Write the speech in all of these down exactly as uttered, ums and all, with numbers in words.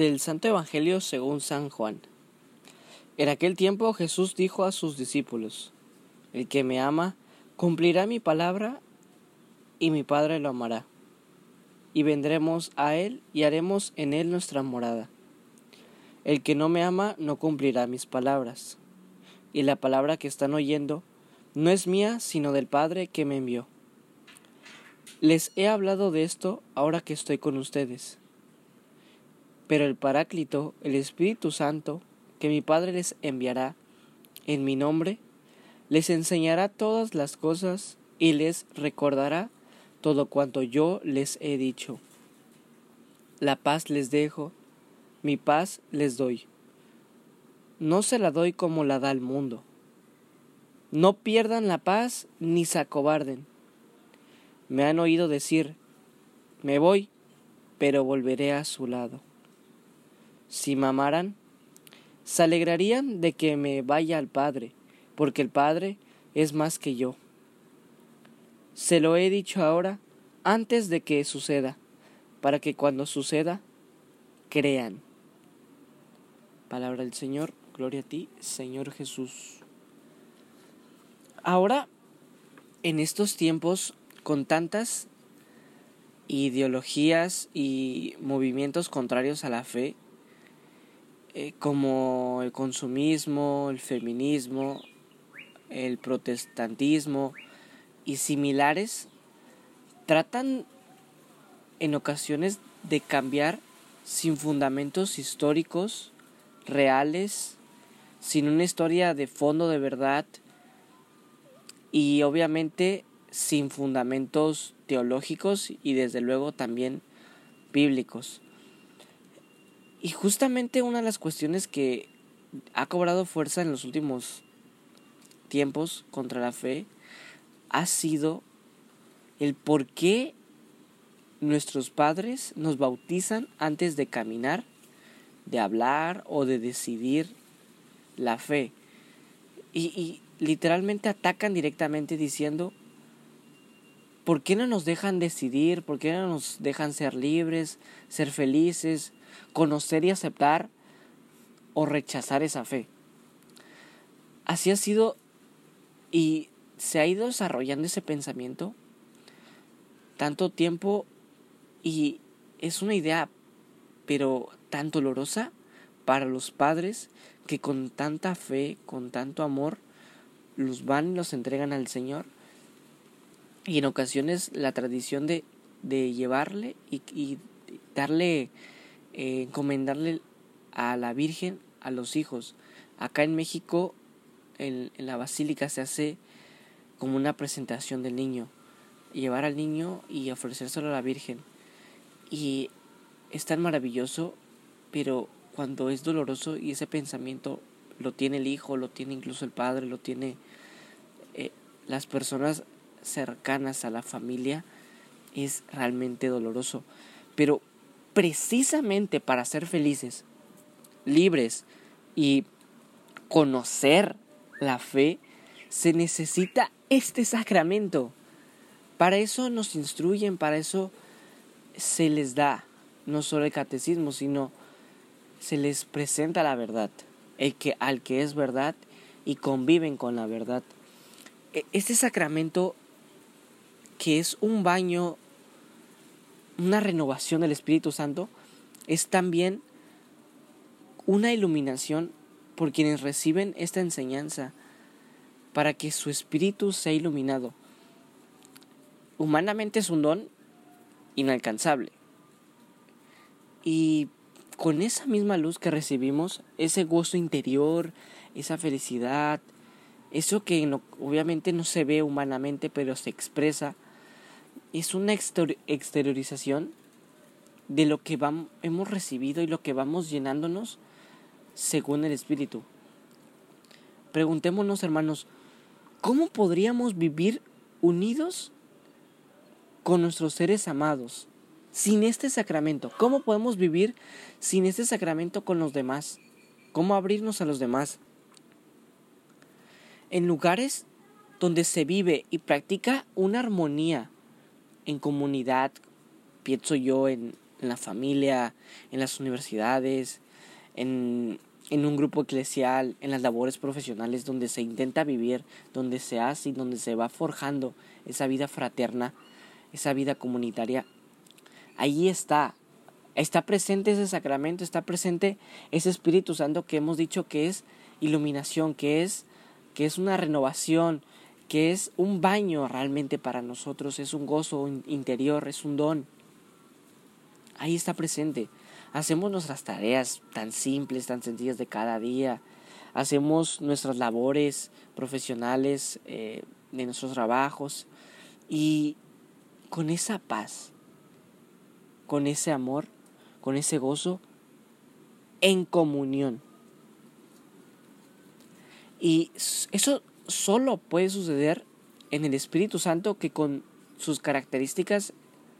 Del Santo Evangelio según San Juan. En aquel tiempo Jesús dijo a sus discípulos: El que me ama cumplirá mi palabra, y mi Padre lo amará, y vendremos a él y haremos en él nuestra morada. El que no me ama no cumplirá mis palabras, y la palabra que están oyendo no es mía, sino del Padre que me envió. Les he hablado de esto ahora que estoy con ustedes. Pero el Paráclito, el Espíritu Santo, que mi Padre les enviará en mi nombre, les enseñará todas las cosas y les recordará todo cuanto yo les he dicho. La paz les dejo, mi paz les doy. No se la doy como la da el mundo. No pierdan la paz ni se acobarden. Me han oído decir: me voy, pero volveré a su lado. Si me amaran, se alegrarían de que me vaya al Padre, porque el Padre es más que yo. Se lo he dicho ahora, antes de que suceda, para que cuando suceda, crean. Palabra del Señor, gloria a ti, Señor Jesús. Ahora, en estos tiempos, con tantas ideologías y movimientos contrarios a la fe, como el consumismo, el feminismo, el protestantismo y similares, tratan en ocasiones de cambiar sin fundamentos históricos reales, sin una historia de fondo de verdad y obviamente sin fundamentos teológicos y desde luego también bíblicos. Y justamente una de las cuestiones que ha cobrado fuerza en los últimos tiempos contra la fe ha sido el por qué nuestros padres nos bautizan antes de caminar, de hablar o de decidir la fe. Y, y literalmente atacan directamente diciendo: ¿por qué no nos dejan decidir? ¿Por qué no nos dejan ser libres, ser felices, conocer y aceptar o rechazar esa fe? Así ha sido y se ha ido desarrollando ese pensamiento tanto tiempo y es una idea pero tan dolorosa para los padres que con tanta fe, con tanto amor, los van y los entregan al Señor y en ocasiones la tradición de, de llevarle y, y darle... Eh, encomendarle a la Virgen a los hijos. Acá en México en, en la basílica se hace como una presentación del niño, llevar al niño y ofrecérselo a la Virgen, y es tan maravilloso, pero cuando es doloroso y ese pensamiento lo tiene el hijo, lo tiene incluso el padre, lo tiene eh, las personas cercanas a la familia, es realmente doloroso. Pero precisamente para ser felices, libres y conocer la fe, se necesita este sacramento. Para eso nos instruyen, para eso se les da no solo el catecismo, sino se les presenta la verdad, el que, al que es verdad, y conviven con la verdad. Este sacramento, que es un baño, una renovación del Espíritu Santo, es también una iluminación por quienes reciben esta enseñanza, para que su espíritu sea iluminado. Humanamente es un don inalcanzable. Y con esa misma luz que recibimos, ese gozo interior, esa felicidad, eso que no, obviamente no se ve humanamente, pero se expresa, es una exteriorización de lo que vamos, hemos recibido y lo que vamos llenándonos según el Espíritu. Preguntémonos, hermanos, ¿cómo podríamos vivir unidos con nuestros seres amados sin este sacramento? ¿Cómo podemos vivir sin este sacramento con los demás? ¿Cómo abrirnos a los demás? En lugares donde se vive y practica una armonía, en comunidad, pienso yo en en la familia, en las universidades, en, en un grupo eclesial, en las labores profesionales donde se intenta vivir, donde se hace y donde se va forjando esa vida fraterna, esa vida comunitaria. Allí está, está presente ese sacramento, está presente ese Espíritu Santo que hemos dicho que es iluminación, que es, que es una renovación, que es un baño realmente para nosotros, es un gozo interior, es un don. Ahí está presente. Hacemos nuestras tareas tan simples, tan sencillas de cada día. Hacemos nuestras labores profesionales, eh, de nuestros trabajos. Y con esa paz, con ese amor, con ese gozo, en comunión. Y eso solo puede suceder en el Espíritu Santo, que con sus características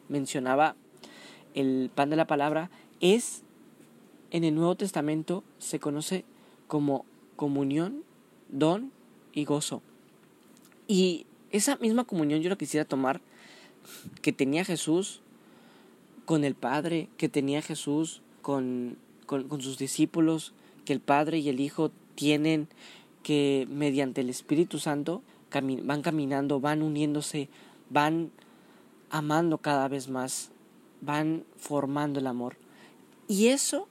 mencionaba el pan de la palabra, es, en el Nuevo Testamento se conoce como comunión, don y gozo. Y esa misma comunión yo la quisiera tomar que tenía Jesús con el Padre, que tenía Jesús con, con, con sus discípulos, que el Padre y el Hijo tienen, que mediante el Espíritu Santo cami- van caminando, van uniéndose, van amando cada vez más, van formando el amor. Y eso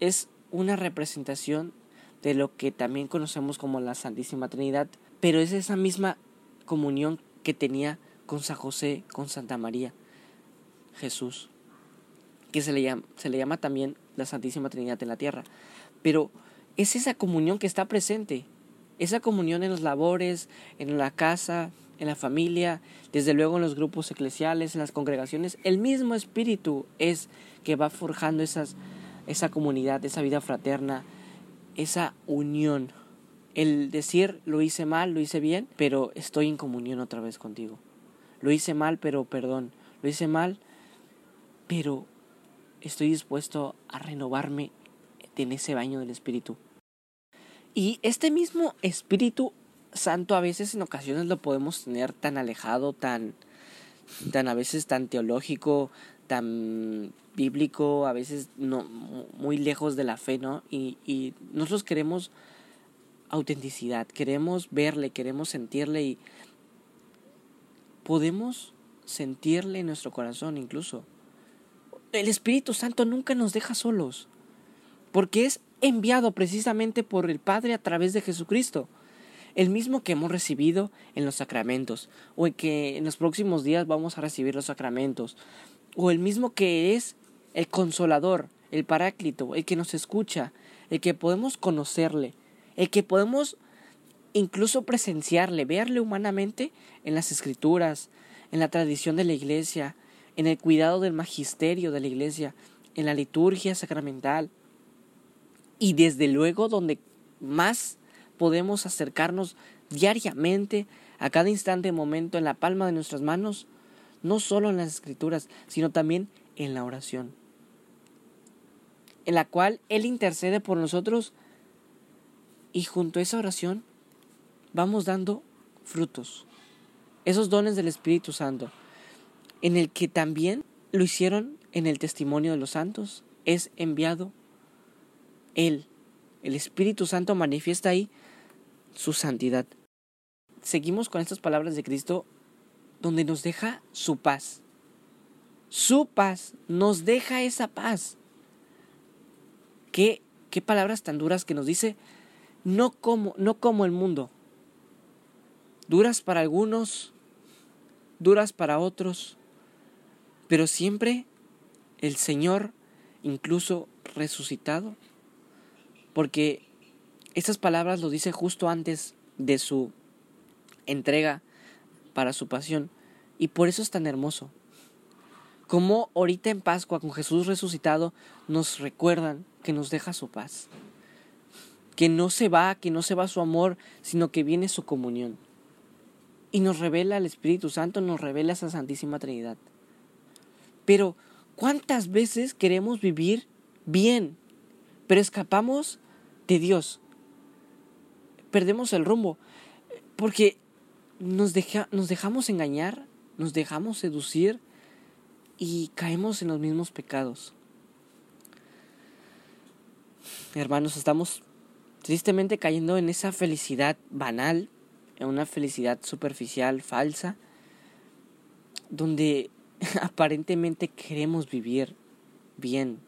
es una representación de lo que también conocemos como la Santísima Trinidad, pero es esa misma comunión que tenía con San José, con Santa María, Jesús, que se le llama, se le llama también la Santísima Trinidad en la tierra, pero es esa comunión que está presente, esa comunión en las labores, en la casa, en la familia, desde luego en los grupos eclesiales, en las congregaciones. El mismo Espíritu es que va forjando esas, esa comunidad, esa vida fraterna, esa unión. El decir, lo hice mal, lo hice bien, pero estoy en comunión otra vez contigo. Lo hice mal, pero perdón. Lo hice mal, pero estoy dispuesto a renovarme en ese baño del Espíritu. Y este mismo Espíritu Santo a veces en ocasiones lo podemos tener tan alejado, tan, tan a veces tan teológico, tan bíblico, a veces no, muy lejos de la fe, ¿no? Y, y nosotros queremos autenticidad, queremos verle, queremos sentirle y podemos sentirle en nuestro corazón incluso. El Espíritu Santo nunca nos deja solos, porque es enviado precisamente por el Padre a través de Jesucristo, el mismo que hemos recibido en los sacramentos, o el que en los próximos días vamos a recibir los sacramentos, o el mismo que es el Consolador, el Paráclito, el que nos escucha, el que podemos conocerle, el que podemos incluso presenciarle, verle humanamente en las Escrituras, en la tradición de la Iglesia, en el cuidado del magisterio de la Iglesia, en la liturgia sacramental. Y desde luego donde más podemos acercarnos diariamente, a cada instante, momento, en la palma de nuestras manos, no solo en las Escrituras, sino también en la oración, en la cual Él intercede por nosotros y junto a esa oración vamos dando frutos, esos dones del Espíritu Santo, en el que también lo hicieron en el testimonio de los santos, es enviado Él, el Espíritu Santo manifiesta ahí su santidad. Seguimos con estas palabras de Cristo, donde nos deja su paz. Su paz, nos deja esa paz. Qué, qué palabras tan duras que nos dice, no como, no como el mundo. Duras para algunos, duras para otros, pero siempre el Señor, incluso resucitado, porque estas palabras lo dice justo antes de su entrega para su pasión. Y por eso es tan hermoso. Como ahorita en Pascua con Jesús resucitado nos recuerdan que nos deja su paz. Que no se va, que no se va su amor, sino que viene su comunión. Y nos revela el Espíritu Santo, nos revela esa Santísima Trinidad. Pero ¿cuántas veces queremos vivir bien, pero escapamos de Dios? Perdemos el rumbo porque nos, deja, nos dejamos engañar, nos dejamos seducir y caemos en los mismos pecados. Hermanos, estamos tristemente cayendo en esa felicidad banal, en una felicidad superficial, falsa, donde aparentemente queremos vivir bien,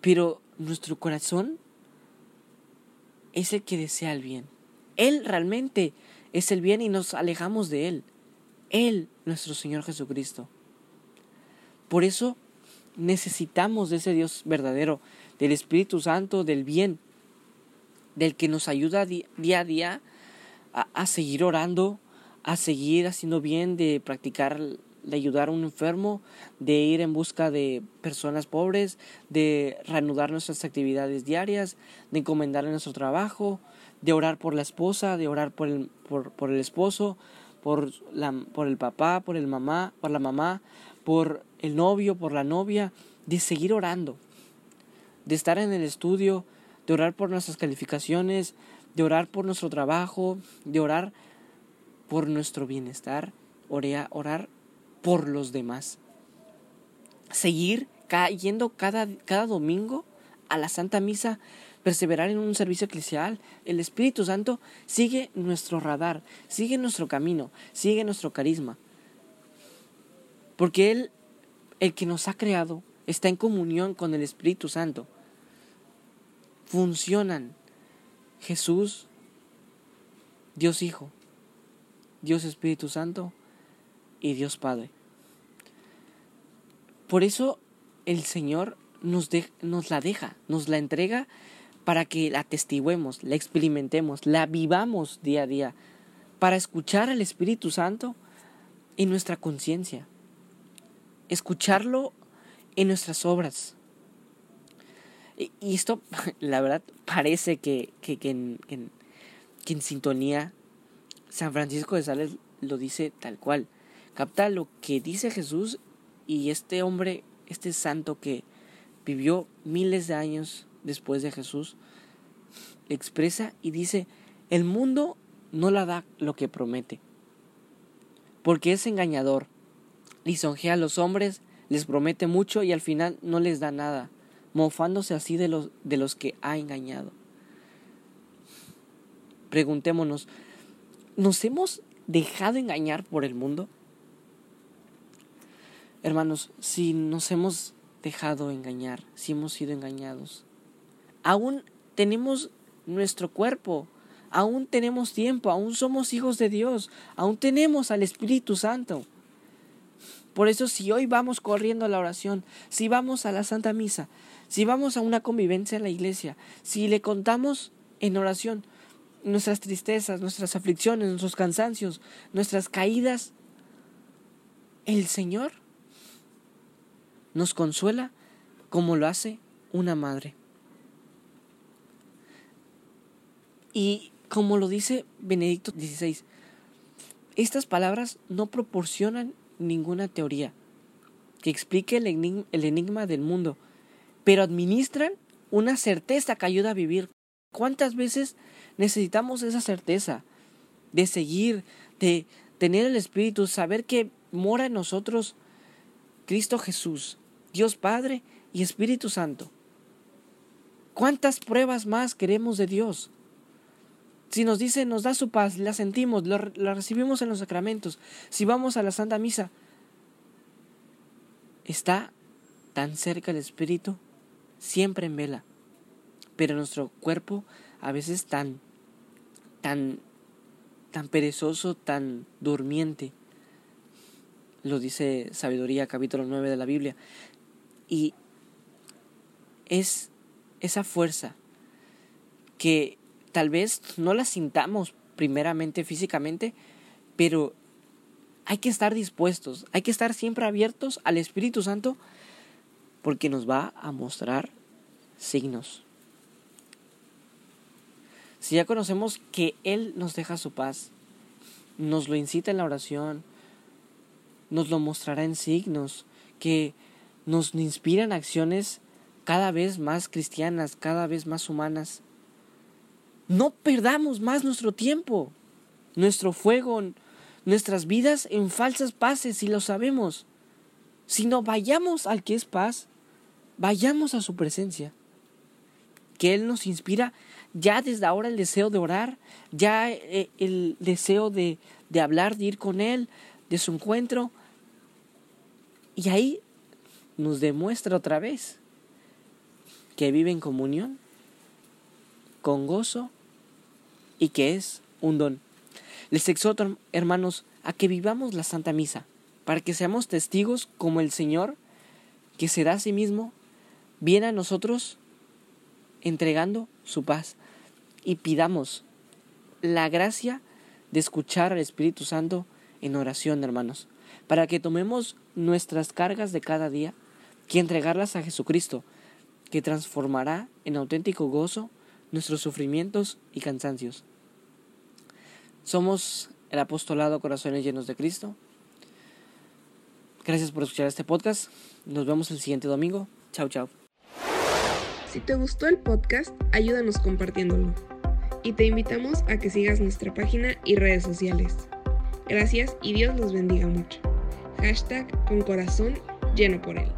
pero nuestro corazón es el que desea el bien. Él realmente es el bien y nos alejamos de Él. Él, nuestro Señor Jesucristo. Por eso necesitamos de ese Dios verdadero, del Espíritu Santo, del bien, del que nos ayuda día a día a, a seguir orando, a seguir haciendo bien, de practicar, de ayudar a un enfermo, de ir en busca de personas pobres, de reanudar nuestras actividades diarias, de encomendar nuestro trabajo, de orar por la esposa, de orar por el, por, por el esposo, por, la, por el papá, por, el mamá, por la mamá, por el novio, por la novia, de seguir orando, de estar en el estudio, de orar por nuestras calificaciones, de orar por nuestro trabajo, de orar por nuestro bienestar, orar, orar por los demás. Seguir ca- yendo cada, cada domingo a la Santa Misa, perseverar en un servicio eclesial. El Espíritu Santo sigue nuestro radar, sigue nuestro camino, sigue nuestro carisma. Porque Él, el que nos ha creado, está en comunión con el Espíritu Santo. Funcionan Jesús, Dios Hijo, Dios Espíritu Santo y Dios Padre. Por eso el Señor nos, de, nos la deja, nos la entrega para que la atestiguemos, la experimentemos, la vivamos día a día, para escuchar al Espíritu Santo en nuestra conciencia, escucharlo en nuestras obras. Y, y esto, la verdad, parece que, que, que, en, que, en, que en sintonía, San Francisco de Sales lo dice tal cual. Capta lo que dice Jesús y este hombre, este santo que vivió miles de años después de Jesús, expresa y dice: el mundo no la da lo que promete, porque es engañador, lisonjea a los hombres, les promete mucho y al final no les da nada, mofándose así de los, de los que ha engañado. Preguntémonos, ¿nos hemos dejado engañar por el mundo? Hermanos, si nos hemos dejado engañar, si hemos sido engañados, aún tenemos nuestro cuerpo, aún tenemos tiempo, aún somos hijos de Dios, aún tenemos al Espíritu Santo. Por eso, si hoy vamos corriendo a la oración, si vamos a la Santa Misa, si vamos a una convivencia en la iglesia, si le contamos en oración nuestras tristezas, nuestras aflicciones, nuestros cansancios, nuestras caídas, el Señor nos consuela como lo hace una madre. Y como lo dice Benedicto dieciséis, estas palabras no proporcionan ninguna teoría que explique el enigma, el enigma del mundo, pero administran una certeza que ayuda a vivir. ¿Cuántas veces necesitamos esa certeza de seguir, de tener el Espíritu, saber que mora en nosotros Cristo Jesús, Dios Padre y Espíritu Santo? ¿Cuántas pruebas más queremos de Dios? Si nos dice, nos da su paz, la sentimos, la, la recibimos en los sacramentos, si vamos a la Santa Misa, está tan cerca el Espíritu, siempre en vela, pero nuestro cuerpo a veces tan, tan, tan perezoso, tan durmiente. Lo dice Sabiduría, capítulo nueve de la Biblia. Y es esa fuerza que tal vez no la sintamos primeramente físicamente, pero hay que estar dispuestos, hay que estar siempre abiertos al Espíritu Santo, porque nos va a mostrar signos. Si ya conocemos que Él nos deja su paz, nos lo incita en la oración, nos lo mostrará en signos que nos inspiran acciones cada vez más cristianas, cada vez más humanas. No perdamos más nuestro tiempo, nuestro fuego, nuestras vidas en falsas paces, si lo sabemos. sino vayamos al que es paz, vayamos a su presencia, que Él nos inspira ya desde ahora el deseo de orar, ya el deseo de, de hablar, de ir con Él, de su encuentro, y ahí nos demuestra otra vez que vive en comunión, con gozo, y que es un don. Les exhorto, hermanos, a que vivamos la Santa Misa, para que seamos testigos como el Señor, que se da a sí mismo, viene a nosotros entregando su paz. Y pidamos la gracia de escuchar al Espíritu Santo en oración, hermanos, para que tomemos nuestras cargas de cada día y entregarlas a Jesucristo, que transformará en auténtico gozo nuestros sufrimientos y cansancios. Somos el apostolado Corazones Llenos de Cristo. Gracias por escuchar este podcast. Nos vemos el siguiente domingo. Chau, chau. Si te gustó el podcast, ayúdanos compartiéndolo. Y te invitamos a que sigas nuestra página y redes sociales. Gracias y Dios los bendiga mucho. Hashtag con corazón lleno por Él.